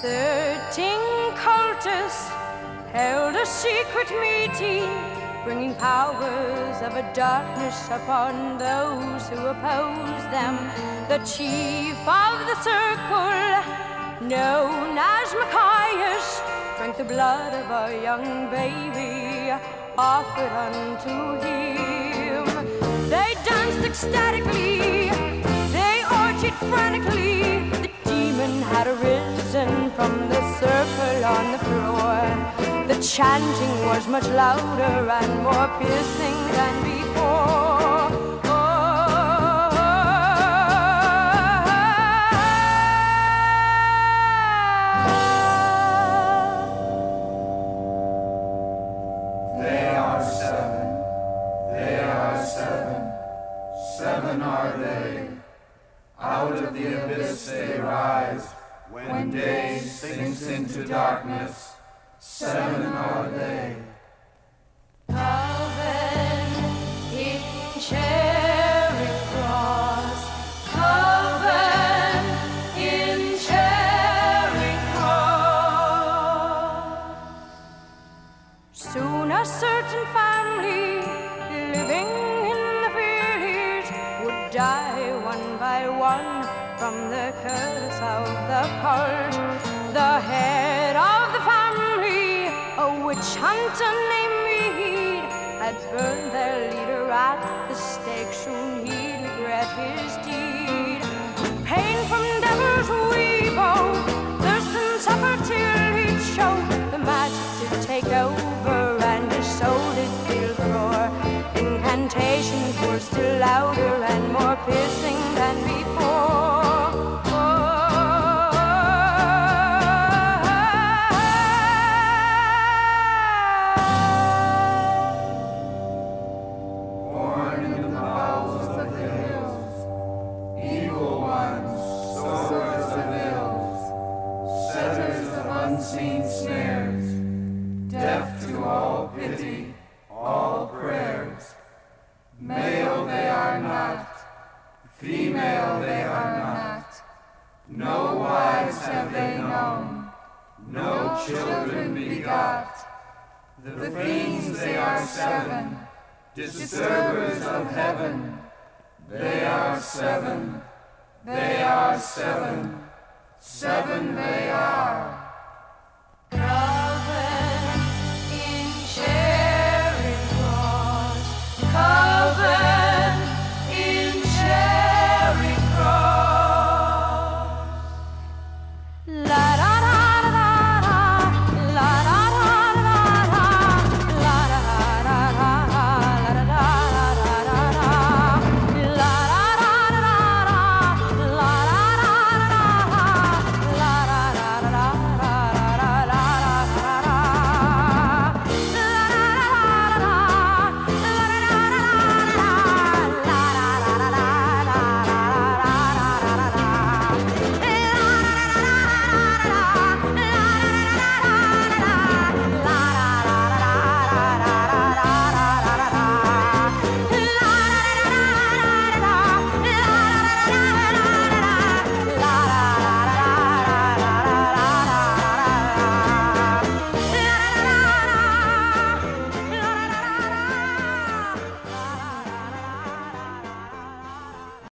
13 cultists held a secret meeting, bringing powers of a darkness upon those who opposed them. The chief of the circle, known as Machias, drank the blood of a young baby offered unto him. They danced ecstatically, they orgied frantically. The demon had arisen from the circle on the floor. The chanting was much louder and more piercing than before. Seven are they, out of the abyss they rise, when day sinks into darkness, seven are they. Coven in Charing Cross, Coven in Charing Cross. Soon a certain family living die one by one from the curse of the cult. The head of the family, a witch hunter named Mead, had burned their leader at the stake. Soon he'd regret his deed. Pain from devil's weevil, thirst and suffer till he'd choked. The magic did take over and his soul did feel roar. Incantations were still louder and more piercing than before. Oh, oh, oh, oh. Born in the bowels of the hills, evil ones, sowers of ills, setters of unseen snares, deaf to all pity, all prayers. Male they are not, female they are not, no wives have they known, no children begot. The fiends they are seven, disturbers of heaven, they are seven, they are seven, seven they are. Coven in Charing Cross, Coven in Charing Cross. La da da da da, la da da da da, la da da da da, la da da da da da, la da da da da, la da da da da, la da da da da, la da da da da.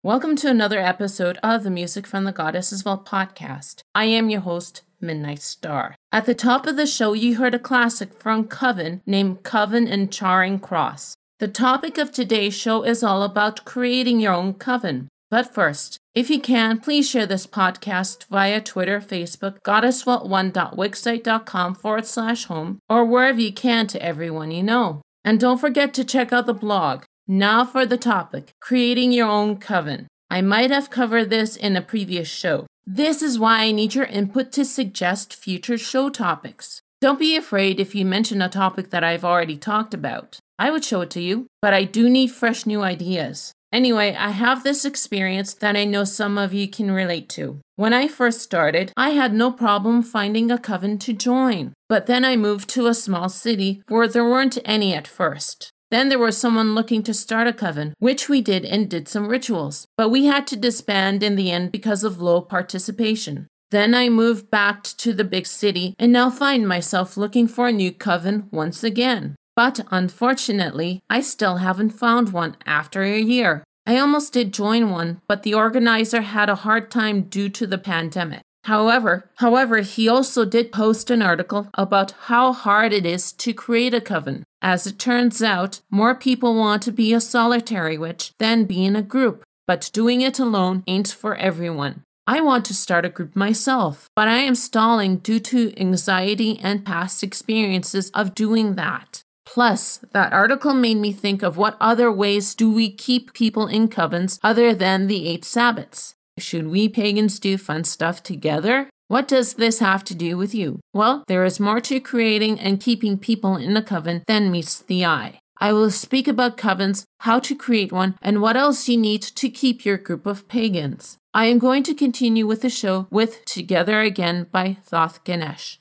Welcome to another episode of the Music from the Goddesses Vault Podcast. I am your host, Midnight Star. At the top of the show, you heard a classic from Coven named Coven in Charing Cross. The topic of today's show is all about creating your own coven. But first, if you can, please share this podcast via Twitter, Facebook, goddessvault1.wixsite.com/home, or wherever you can to everyone you know. And don't forget to check out the blog. Now for the topic, creating your own coven. I might have covered this in a previous show. This is why I need your input to suggest future show topics. Don't be afraid if you mention a topic that I've already talked about. I would show it to you, but I do need fresh new ideas. Anyway, I have this experience that I know some of you can relate to. When I first started, I had no problem finding a coven to join. But then I moved to a small city where there weren't any at first. Then there was someone looking to start a coven, which we did and did some rituals, but we had to disband in the end because of low participation. Then I moved back to the big city and now find myself looking for a new coven once again. But unfortunately, I still haven't found one after a year. I almost did join one, but the organizer had a hard time due to the pandemic. However, he also did post an article about how hard it is to create a coven. As it turns out, more people want to be a solitary witch than be in a group, but doing it alone ain't for everyone. I want to start a group myself, but I am stalling due to anxiety and past experiences of doing that. Plus, that article made me think of what other ways do we keep people in covens other than the 8 Sabbats. Should we pagans do fun stuff together? What does this have to do with you? Well, there is more to creating and keeping people in a coven than meets the eye. I will speak about covens, how to create one, and what else you need to keep your group of pagans. I am going to continue with the show with Together Again by Thoth Ganesh.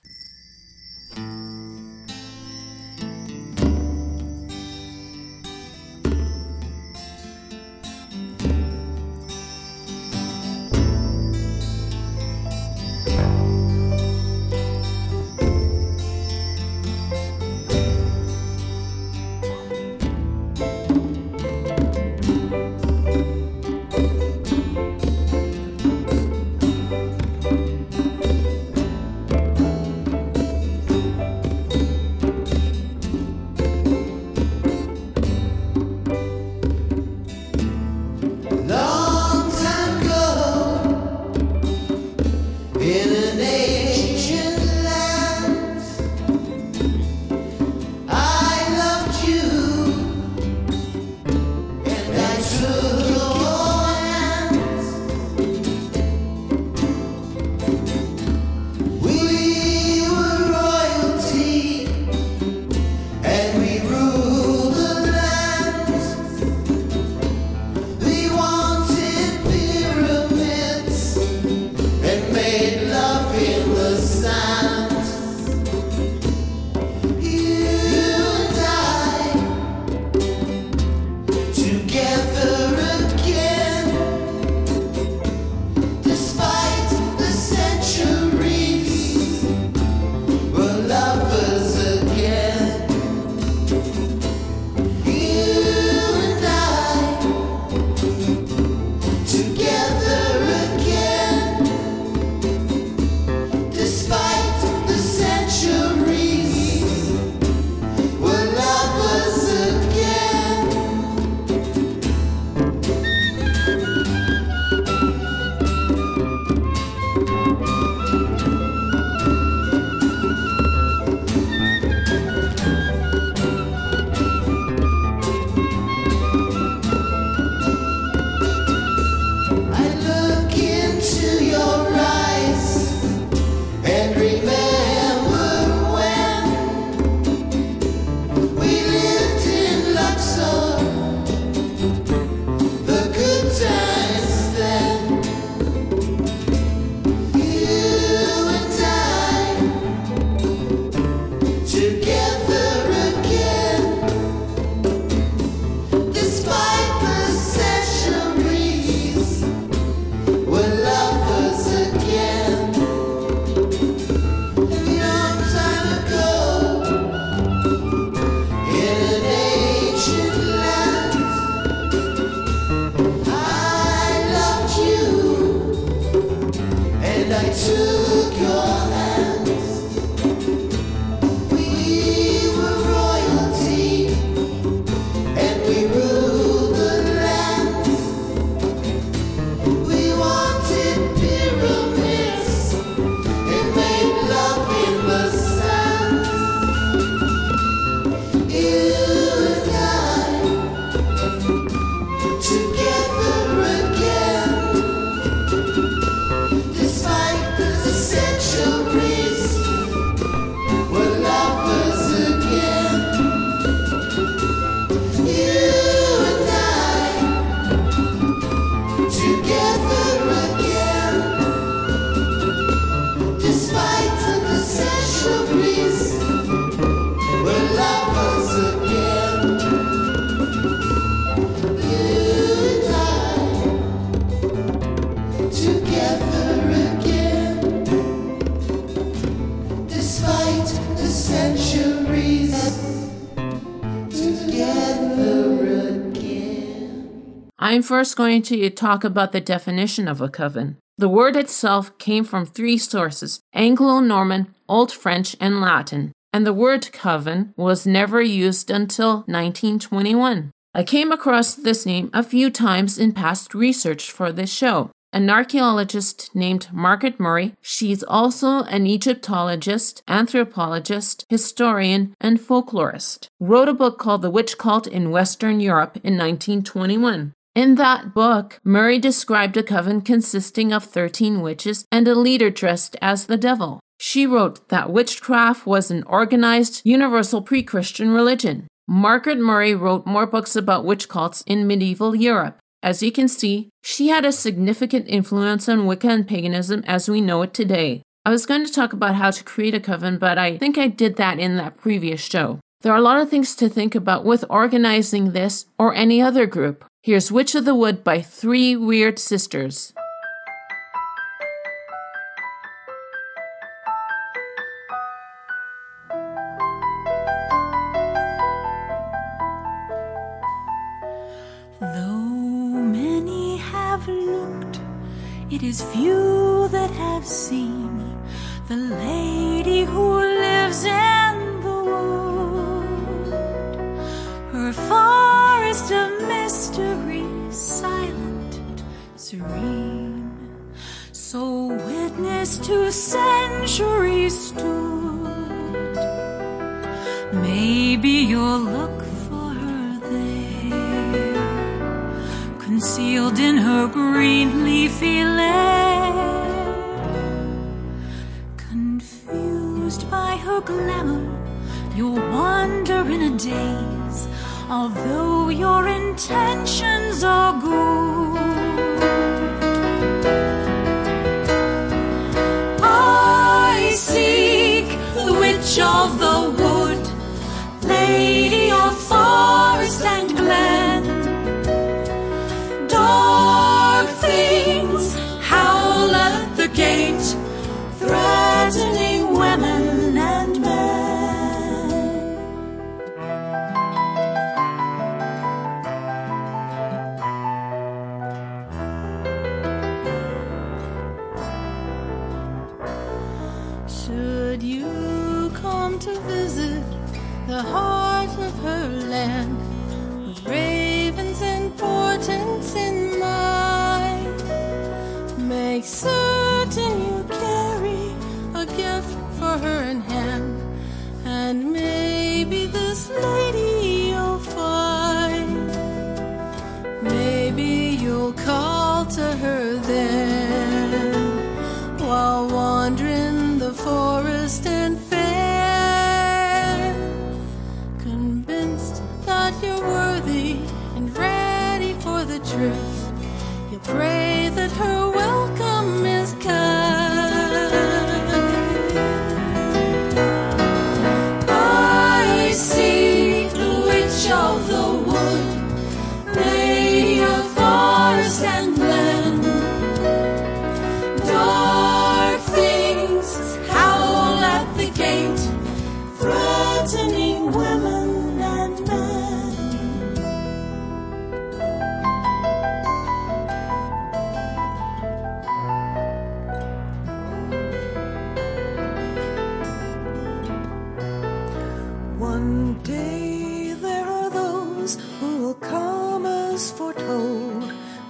Together again. I'm first going to talk about the definition of a coven. The word itself came from three sources, Anglo-Norman, Old French, and Latin, and the word coven was never used until 1921. I came across this name a few times in past research for this show. An archaeologist named Margaret Murray, she's also an Egyptologist, anthropologist, historian, and folklorist, wrote a book called The Witch Cult in Western Europe in 1921. In that book, Murray described a coven consisting of 13 witches and a leader dressed as the devil. She wrote that witchcraft was an organized, universal pre-Christian religion. Margaret Murray wrote more books about witch cults in medieval Europe. As you can see, she had a significant influence on Wicca and paganism as we know it today. I was going to talk about how to create a coven, but I think I did that in that previous show. There are a lot of things to think about with organizing this or any other group. Here's Witch of the Wood by Three Weird Sisters. It is few that have seen the lady who lives in the wood. Her forest of mystery, silent and serene, so witness to centuries stood. Maybe you'll look for her there, concealed in her green leafy land. Glamour, you'll wander in a daze, although your intentions are good. I seek the witch of the wood, lady of forest and glen. Dark things howl at the gate, threatening women. Certain you carry a gift for her in hand, and maybe this lady you'll find. Maybe you'll call to her then, while wandering the forest and fair, convinced that you're worthy and ready for the truth. You pray that her welcome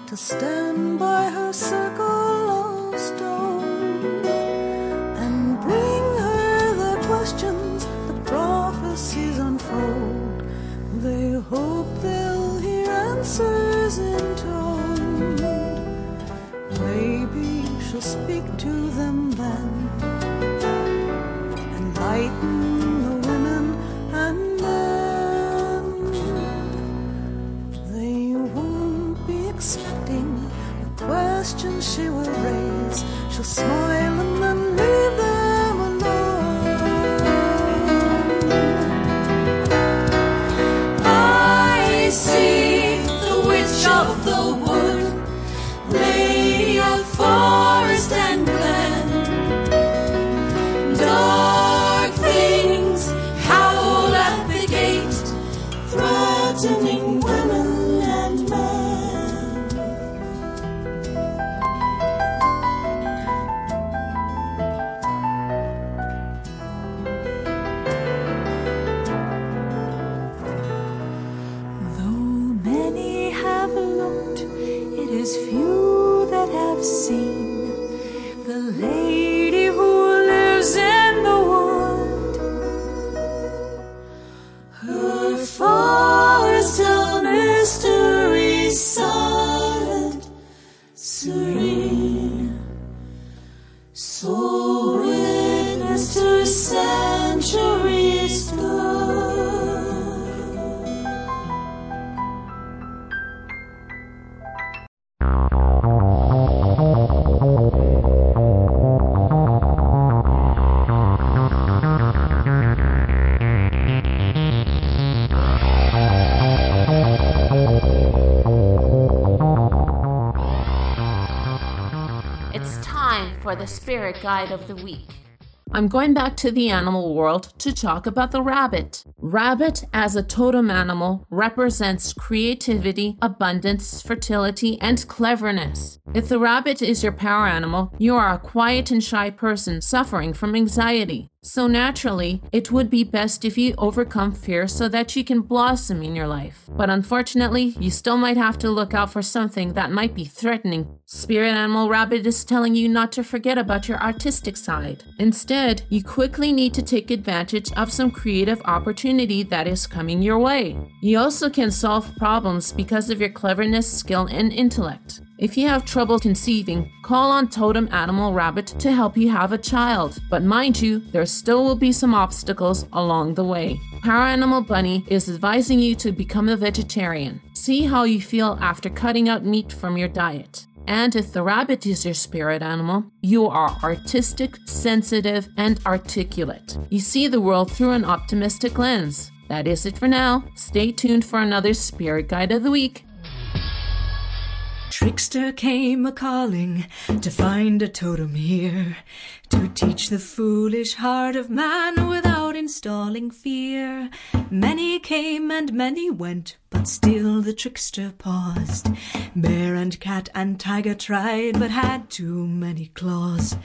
to stand by her circle of stone and bring her the questions the prophecies unfold. They hope they'll hear answers intoned. Maybe she'll speak to them then, enlighten the women and men. They won't be expected questions she will raise. She'll smile and then leave them alone. I see the witch of the wood, lady of forest and glen. Dark things howl at the gate, threatening women and men. So witness to centuries the spirit guide of the week. I'm going back to the animal world to talk about the rabbit. Rabbit as a totem animal represents creativity, abundance, fertility, and cleverness. If the rabbit is your power animal, you are a quiet and shy person suffering from anxiety. So naturally, it would be best if you overcome fear so that you can blossom in your life. But unfortunately, you still might have to look out for something that might be threatening. Spirit animal rabbit is telling you not to forget about your artistic side. Instead, you quickly need to take advantage of some creative opportunity that is coming your way. You also can solve problems because of your cleverness, skill, and intellect. If you have trouble conceiving, call on totem animal rabbit to help you have a child. But mind you, there still will be some obstacles along the way. Power animal bunny is advising you to become a vegetarian. See how you feel after cutting out meat from your diet. And if the rabbit is your spirit animal, you are artistic, sensitive, and articulate. You see the world through an optimistic lens. That is it for now. Stay tuned for another Spirit Guide of the Week. Trickster came a-calling to find a totem here, to teach the foolish heart of man without installing fear. Many came and many went, but still the trickster paused. Bear and cat and tiger tried, but had too many claws.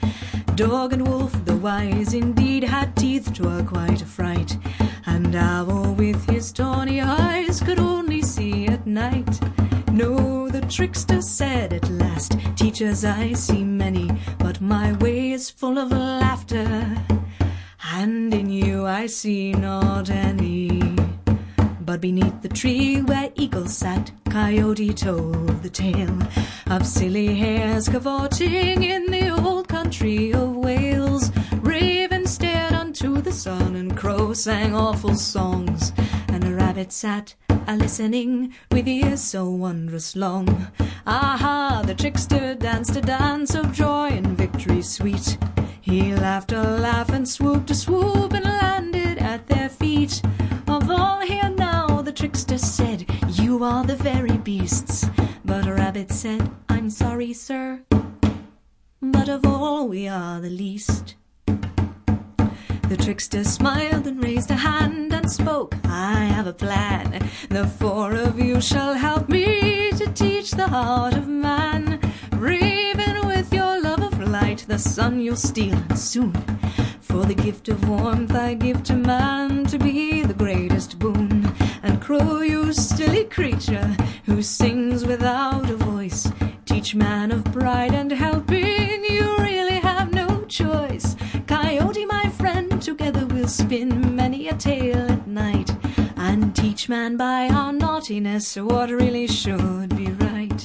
Dog and wolf, the wise indeed, had teeth, 'twere quite a fright. And owl with his tawny eyes could only see at night. No, the trickster said at last, teachers I see many, but my way is full of laughter, and in you I see not any. But beneath the tree where eagles sat, coyote told the tale of silly hares cavorting in the old country of Wales. Raven stared unto the sun, and crow sang awful songs, and a rabbit sat a-listening with ears so wondrous long. Aha! The trickster danced a dance of joy and victory sweet. He laughed a laugh and swooped a swoop and landed at their feet. Of all here now, the trickster said, you are the very beasts. But a rabbit said, I'm sorry, sir, but of all we are the least. The trickster smiled and raised a hand and spoke, I have a plan. The four of you shall help me to teach the heart of man. Raven, with your love of light, the sun you'll steal, and soon, for the gift of warmth I give to man to be the greatest boon. And crow, you silly creature who sings without a voice, teach man of pride and helping, you really have no choice. Coyote, my friend, together we'll spin many a tale at night, and teach man by our naughtiness what really should be right.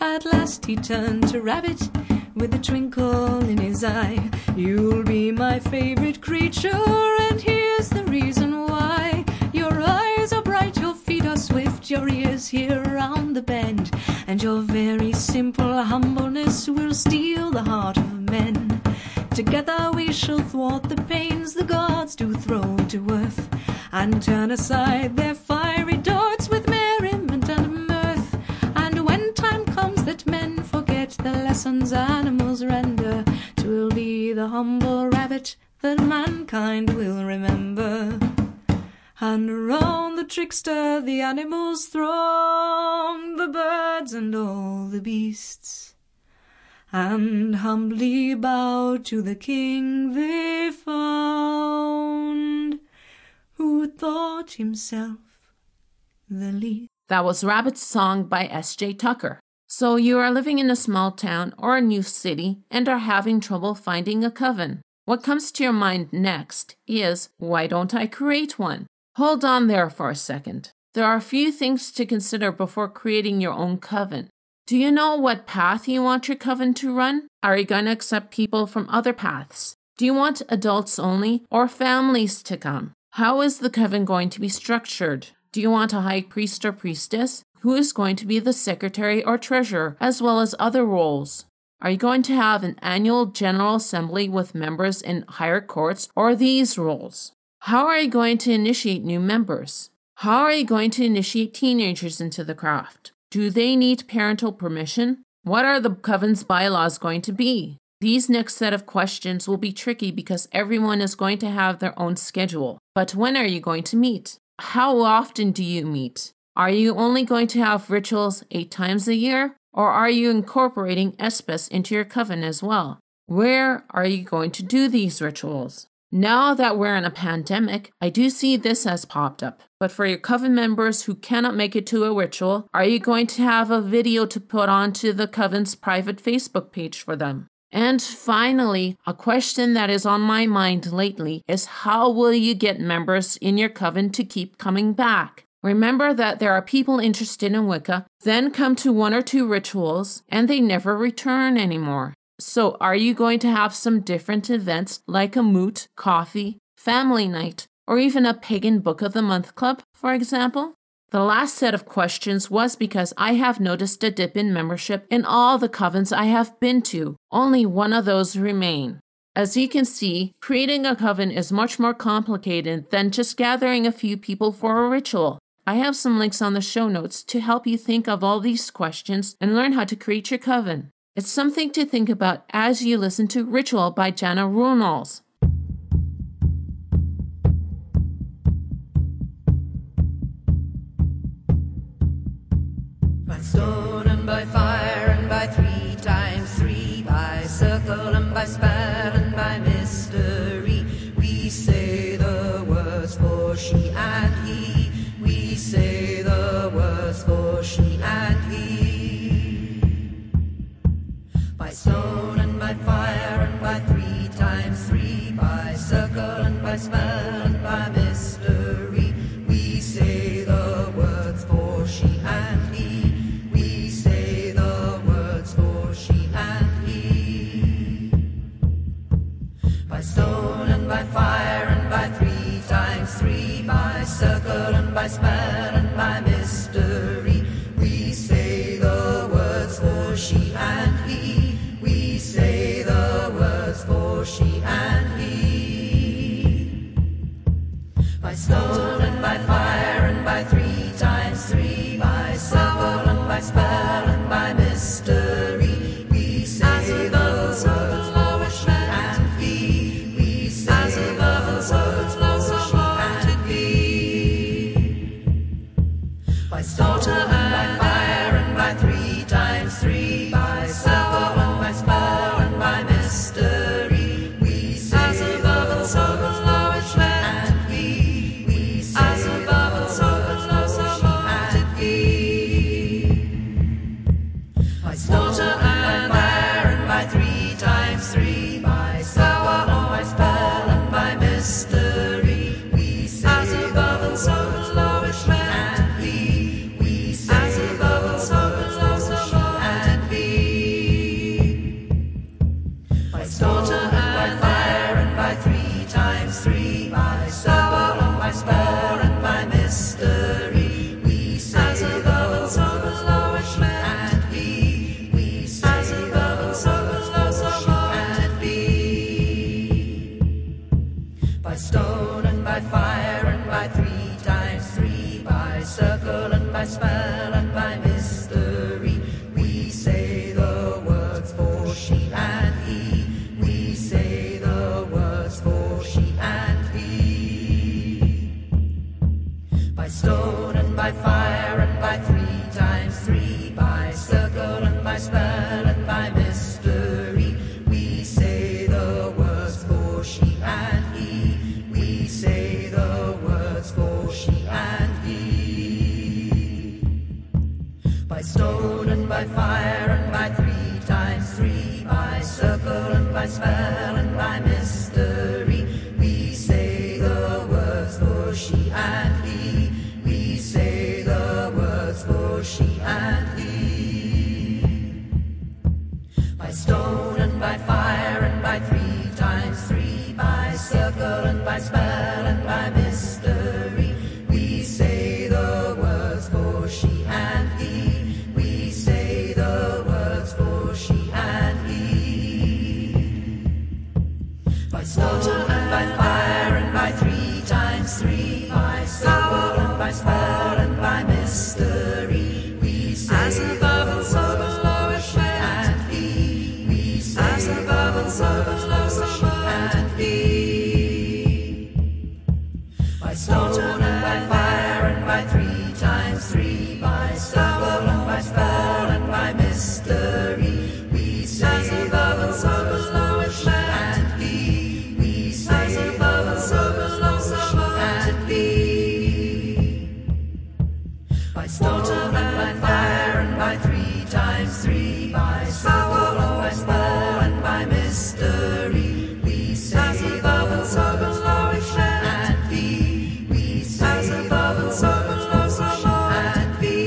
At last he turned to Rabbit with a twinkle in his eye. You'll be my favorite creature, and here's the reason why. Your eyes are bright, your feet are swift, your ears here round the bend, and your very simple humbleness will steal the heart of men. Together we shall thwart the pains the gods do throw to earth, and turn aside their fiery darts with merriment and mirth. And when time comes that men forget the lessons animals render, 'twill be the humble rabbit that mankind will remember. And around the trickster the animals throng, the birds and all the beasts, and humbly bowed to the king they found, who thought himself the least. That was Rabbit's Song by S.J. Tucker. So you are living in a small town or a new city and are having trouble finding a coven. What comes to your mind next is, why don't I create one? Hold on there for a second. There are a few things to consider before creating your own coven. Do you know what path you want your coven to run? Are you going to accept people from other paths? Do you want adults only or families to come? How is the coven going to be structured? Do you want a high priest or priestess? Who is going to be the secretary or treasurer, as well as other roles? Are you going to have an annual general assembly with members in higher courts or these roles? How are you going to initiate new members? How are you going to initiate teenagers into the craft? Do they need parental permission? What are the coven's bylaws going to be? These next set of questions will be tricky because everyone is going to have their own schedule. But when are you going to meet? How often do you meet? Are you only going to have rituals 8 times a year? Or are you incorporating espes into your coven as well? Where are you going to do these rituals? Now that we're in a pandemic, I do see this has popped up. But for your coven members who cannot make it to a ritual, are you going to have a video to put onto the coven's private Facebook page for them? And finally, a question that is on my mind lately is how will you get members in your coven to keep coming back? Remember that there are people interested in Wicca, then come to 1 or 2 rituals, and they never return anymore. So are you going to have some different events like a moot, coffee, family night, or even a pagan book of the month club, for example? The last set of questions was because I have noticed a dip in membership in all the covens I have been to. Only one of those remain. As you can see, creating a coven is much more complicated than just gathering a few people for a ritual. I have some links on the show notes to help you think of all these questions and learn how to create your coven. It's something to think about as you listen to Ritual by Jana Runnalls. By stone and by fire and by 3 times 3, by circle and by spell and by mystery, we say the words for she and he. Say the words for she and he. By stone and by fire and by 3 times 3, by circle and by spell and by mystery, we say the words for she and he. We say the words for she and he. By stone and by fire and by 3 times 3, by circle and by spell and by mystery, we say the words for she and he. We say the words for she and he. By stone and by fire and by 3 times 3, by circle and by spell and by mystery, we say the words for she and he. We say the words. By stone and by fire and by 3 times 3, by circle and by spell and by mystery, we say the words for she and he. We say the words for she and he. By stone and by fire and by 3 times 3, by circle and by spell and by mystery, we say the words for she and he. Spell and by mystery, we say the words for she and he. We say the words for she and he. By stone and by fire and by 3 times 3, by circle and by spell and by mystery, we say the words for she and he. We say the words for she and he. By stone and by fire and by 3 times 3, by circle and by spell and by mystery, we say the words for she and he. We say the words for she and he. stone and by fire and by 3 times 3, by circle and by spell and by mystery. We say the words for she and he. We say the words for she and he. By stone and by fire and by 3 times 3, by circle and by spell and by mystery. We say as above and so below. And be by stone and by fire and by 3 times 3, by circle and by spell and by mystery. We say above and so below and she and he. We say above and so below she and he. By stone and by fire and by 3 times 3, by circle and by spell and by mystery. We say above and so below and she and he. We say above and so below she and he.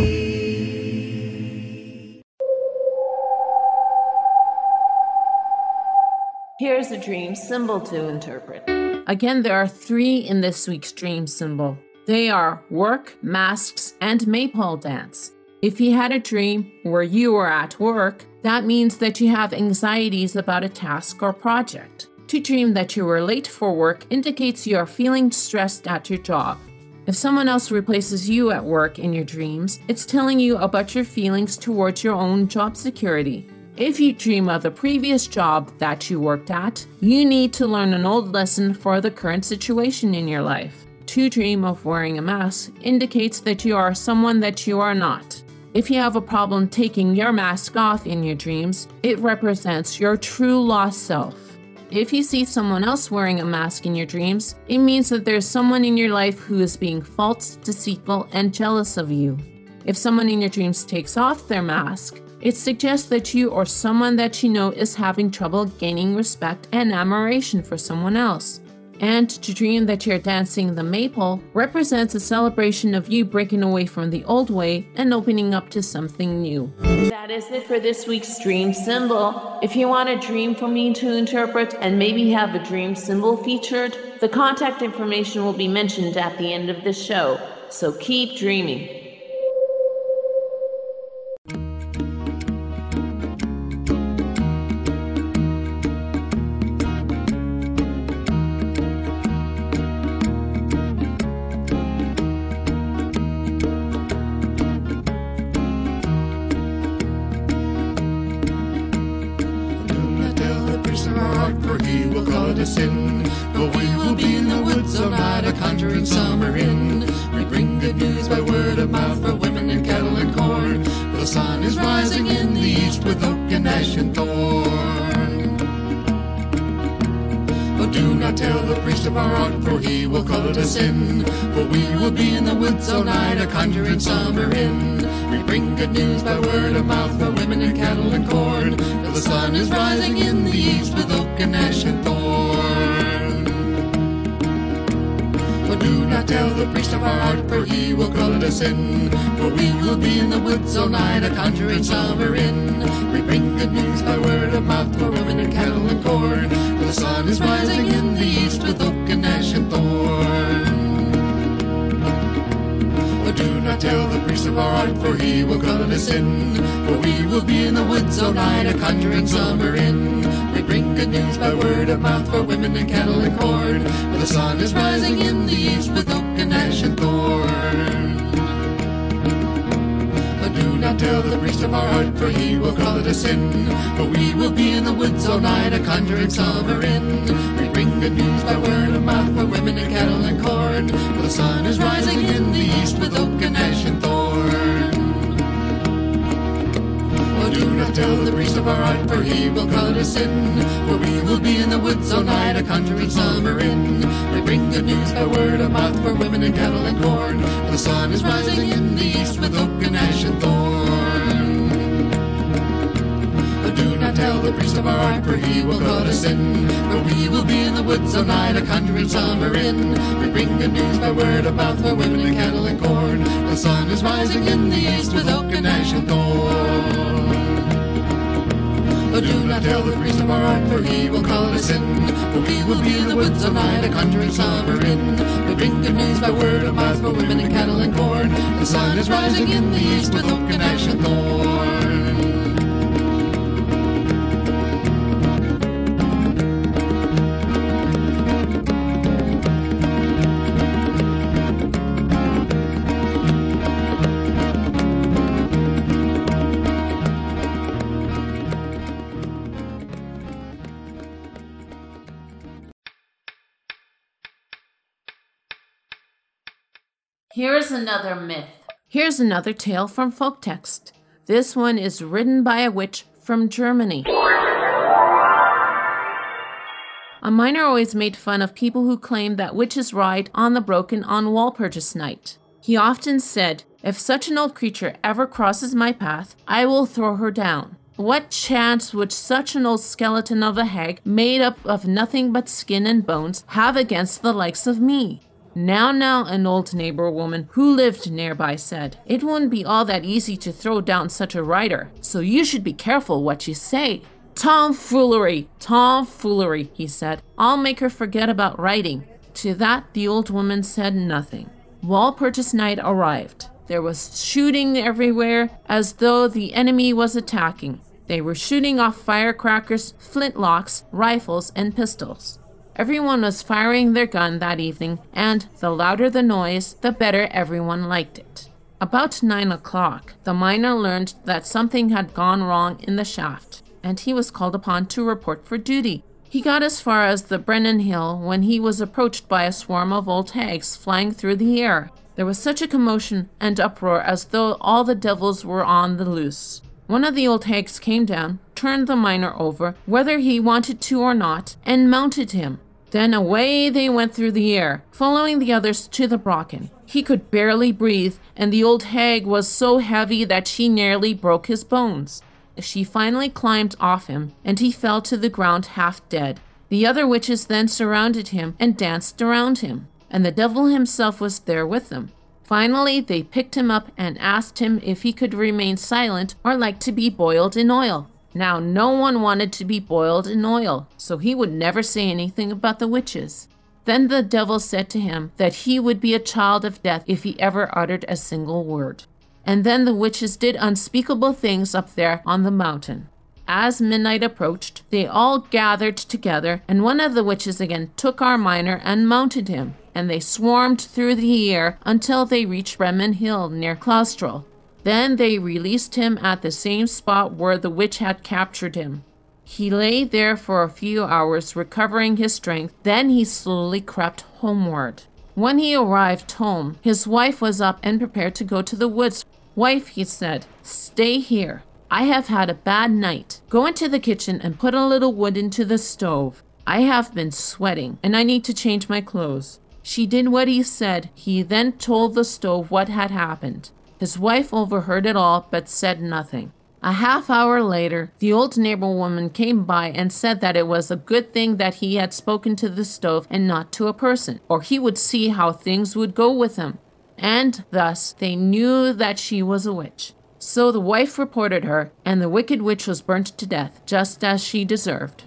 Here's a dream symbol to interpret. Again, there are 3 in this week's dream symbol. They are work, masks, and Maypole dance. If you had a dream where you were at work, that means that you have anxieties about a task or project. To dream that you were late for work indicates you are feeling stressed at your job. If someone else replaces you at work in your dreams, it's telling you about your feelings towards your own job security. If you dream of the previous job that you worked at, you need to learn an old lesson for the current situation in your life. To dream of wearing a mask indicates that you are someone that you are not. If you have a problem taking your mask off in your dreams, it represents your true lost self. If you see someone else wearing a mask in your dreams, it means that there's someone in your life who is being false, deceitful, and jealous of you. If someone in your dreams takes off their mask, it suggests that you or someone that you know is having trouble gaining respect and admiration for someone else. And to dream that you're dancing the Maypole represents a celebration of you breaking away from the old way and opening up to something new. That is it for this week's dream symbol. If you want a dream for me to interpret and maybe have a dream symbol featured, the contact information will be mentioned at the end of the show. So keep dreaming. Sin, for we will be in the woods all night, a conjuring summer in. We bring good news by word of mouth for women and cattle and corn, till the sun is rising in the east with oak and ash and thorn. But do not tell the priest of our art, for he will call it a sin, for we will be in the woods all night, a conjuring summer in. We bring good news by word of mouth for women and cattle and corn, till the sun is rising in the east with oak and ash and thorn. Do not tell the priest of our art, for he will call it a sin, for we will be in the woods all night, a conjuring summer in. We bring good news by word of mouth for women and cattle and corn, for the sun is rising in the east with oak and ash and thorn. Do not tell the priest of our art, for he will call it a sin, for we will be in the woods all night, a conjuring summer in. We bring good news by word of mouth for women and cattle and corn, for the sun is rising in the east with oak and ash and thorn. Do not tell the priest of our art, for he will call it a sin, for we will be in the woods all night, a conjuring summer in. We bring good news by word of mouth for women and cattle and corn, for the sun is rising in the east with oak and ash and thorn. Do not tell the priest of our art, for he will call it a sin, for we will be in the woods all night, a conjuring summer in. We bring good news by word of mouth for women and cattle and corn, the sun is rising in the east with oak and ash and thorn. But do not tell the priest of our art, for he will call it a sin. For we will be in the woods all night, a conjuring sovereign. The drink of news by word of mouth, for women and cattle and corn. The sun is rising in the east with oak and ash and thorn. Here's another myth. Here's another tale from folk text. This one is written by a witch from Germany. A miner always made fun of people who claimed that witches ride on the Brocken on Walpurgis night. He often said, "If such an old creature ever crosses my path, I will throw her down." What chance would such an old skeleton of a hag, made up of nothing but skin and bones, have against the likes of me? Now, an old neighbor woman who lived nearby said, "It wouldn't be all that easy to throw down such a rider, so you should be careful what you say." Tomfoolery, he said. "I'll make her forget about riding." To that, the old woman said nothing. Walpurgis night arrived. There was shooting everywhere, as though the enemy was attacking. They were shooting off firecrackers, flintlocks, rifles, and pistols. Everyone was firing their gun that evening, and the louder the noise, the better everyone liked it. About 9 o'clock, the miner learned that something had gone wrong in the shaft, and he was called upon to report for duty. He got as far as the Brennan Hill when he was approached by a swarm of old hags flying through the air. There was such a commotion and uproar as though all the devils were on the loose. One of the old hags came down, turned the miner over, whether he wanted to or not, and mounted him. Then away they went through the air, following the others to the Brocken. He could barely breathe, and the old hag was so heavy that she nearly broke his bones. She finally climbed off him, and he fell to the ground half dead. The other witches then surrounded him and danced around him, and the devil himself was there with them. Finally, they picked him up and asked him if he could remain silent or like to be boiled in oil. Now, no one wanted to be boiled in oil, so he would never say anything about the witches. Then the devil said to him that he would be a child of death if he ever uttered a single word. And then the witches did unspeakable things up there on the mountain. As midnight approached, they all gathered together, and one of the witches again took our miner and mounted him, and they swarmed through the air until they reached Remen Hill near Claustral. Then they released him at the same spot where the witch had captured him. He lay there for a few hours, recovering his strength. Then he slowly crept homeward. When he arrived home, his wife was up and prepared to go to the woods. "Wife," he said, "stay here. I have had a bad night. Go into the kitchen and put a little wood into the stove. I have been sweating, and I need to change my clothes." She did what he said. He then told the stove what had happened. His wife overheard it all, but said nothing. A half hour later, the old neighbor woman came by and said that it was a good thing that he had spoken to the stove and not to a person, or he would see how things would go with him. And thus, they knew that she was a witch. So the wife reported her, and the wicked witch was burnt to death, just as she deserved.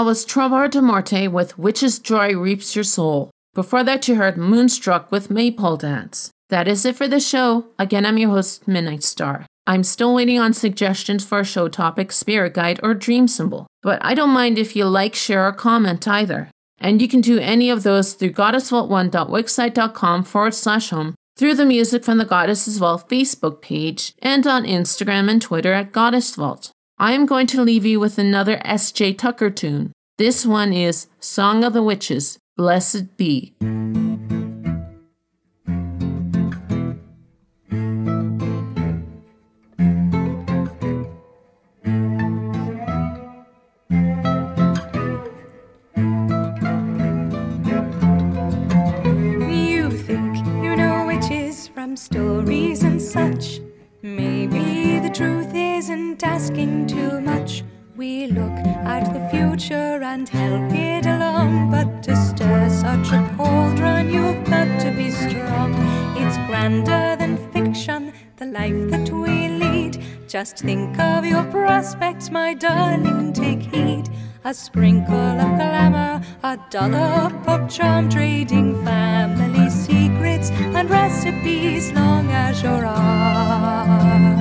That was Trobar de Morte with Witch's Joy Reaps Your Soul. Before that, you heard Moonstruck with Maypole Dance. That is it for the show. Again, I'm your host, Midnight Star. I'm still waiting on suggestions for a show topic, spirit guide, or dream symbol. But I don't mind if you like, share, or comment either. And you can do any of those through goddessvault1.wixsite.com/home, through the Music from the Goddesses Vault Facebook page, and on Instagram and Twitter at Goddess Vault. I am going to leave you with another S.J. Tucker tune. This one is Song of the Witches, Blessed Be. You think you know witches from stories and such. Maybe the truth isn't asking too much. We look at the future and help it along, but to stir such a cauldron you've got to be strong. It's grander than fiction, the life that we lead. Just think of your prospects, my darling, take heed. A sprinkle of glamour, a dollop of charm, trading family secrets and recipes long as you're on.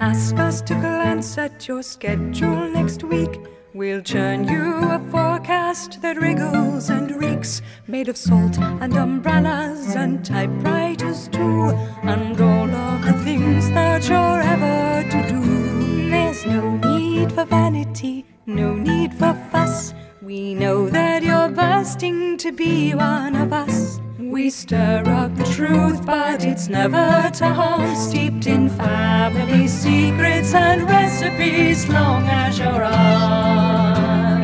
Ask us to glance at your schedule next week. We'll churn you a forecast that wriggles and reeks, made of salt and umbrellas and typewriters too, and all of the things that you're ever to do. There's no need for vanity, no need for fuss. We know that you're bursting to be one of us. We stir up the truth, but it's never to harm, steeped in family secrets and recipes long as you're on.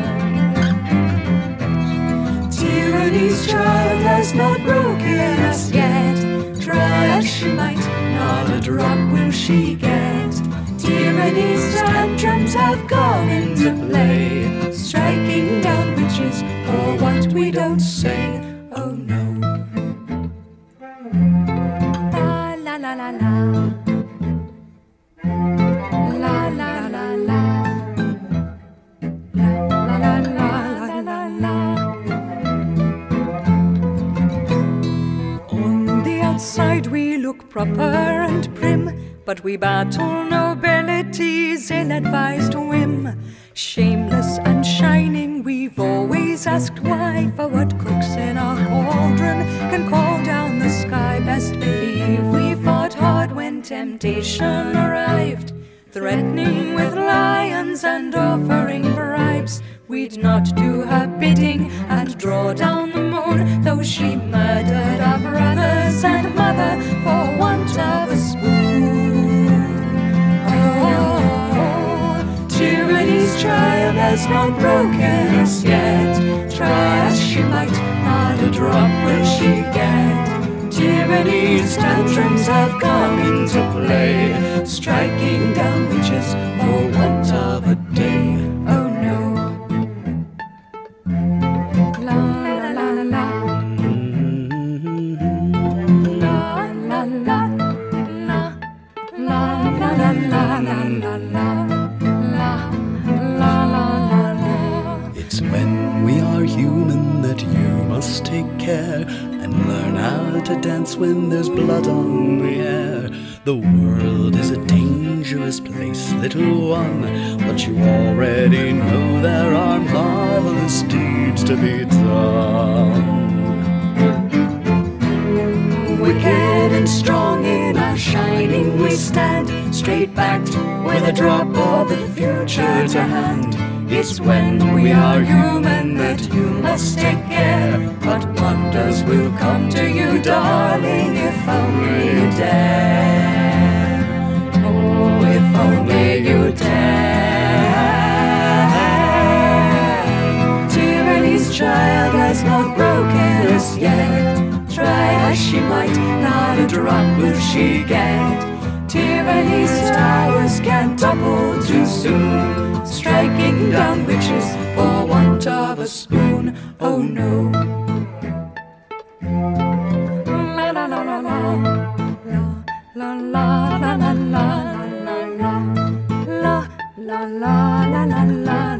Tyranny's child has not broken us yet. Try as she might, not a drop will she get. Tyranny's tantrums have gone into play, striking down witches for what we don't say. Oh no. La la la la la la la la la la la la. On the outside we look proper and prim, but we battle nobility's ill-advised whim. Shameless and shining, we've always asked why, for what cooks in our cauldron can call down the sky. Best believe we fought hard when temptation arrived, threatening with lions and offering bribes. We'd not do her bidding and draw down the moon, though she murdered our brothers and mother for want of a spoon. Oh, Tyranny's child has not broken us yet. Try as she might, not a drop will she get. Tyranny's tantrums have come into play, striking down witches for want of a day. Oh no. La la la la. La la la la. La la la la la la la. When we are human that you must take care and learn how to dance when there's blood on the air. The world is a dangerous place, little one, but you already know there are marvelous deeds to be done. Wicked and strong in our shining we stand, straight-backed with a drop of the future to hand. It's when we are human that you must take care, but wonders will come to you, darling, if only you dare. Oh, if only you dare. Tyranny's child has not broken us yet. Try as she might, not a drop will she get. Tyranny's towers can topple too soon, striking down witches for want of a spoon. Oh no. La la la la la. La la la la la la la. La la la la la la.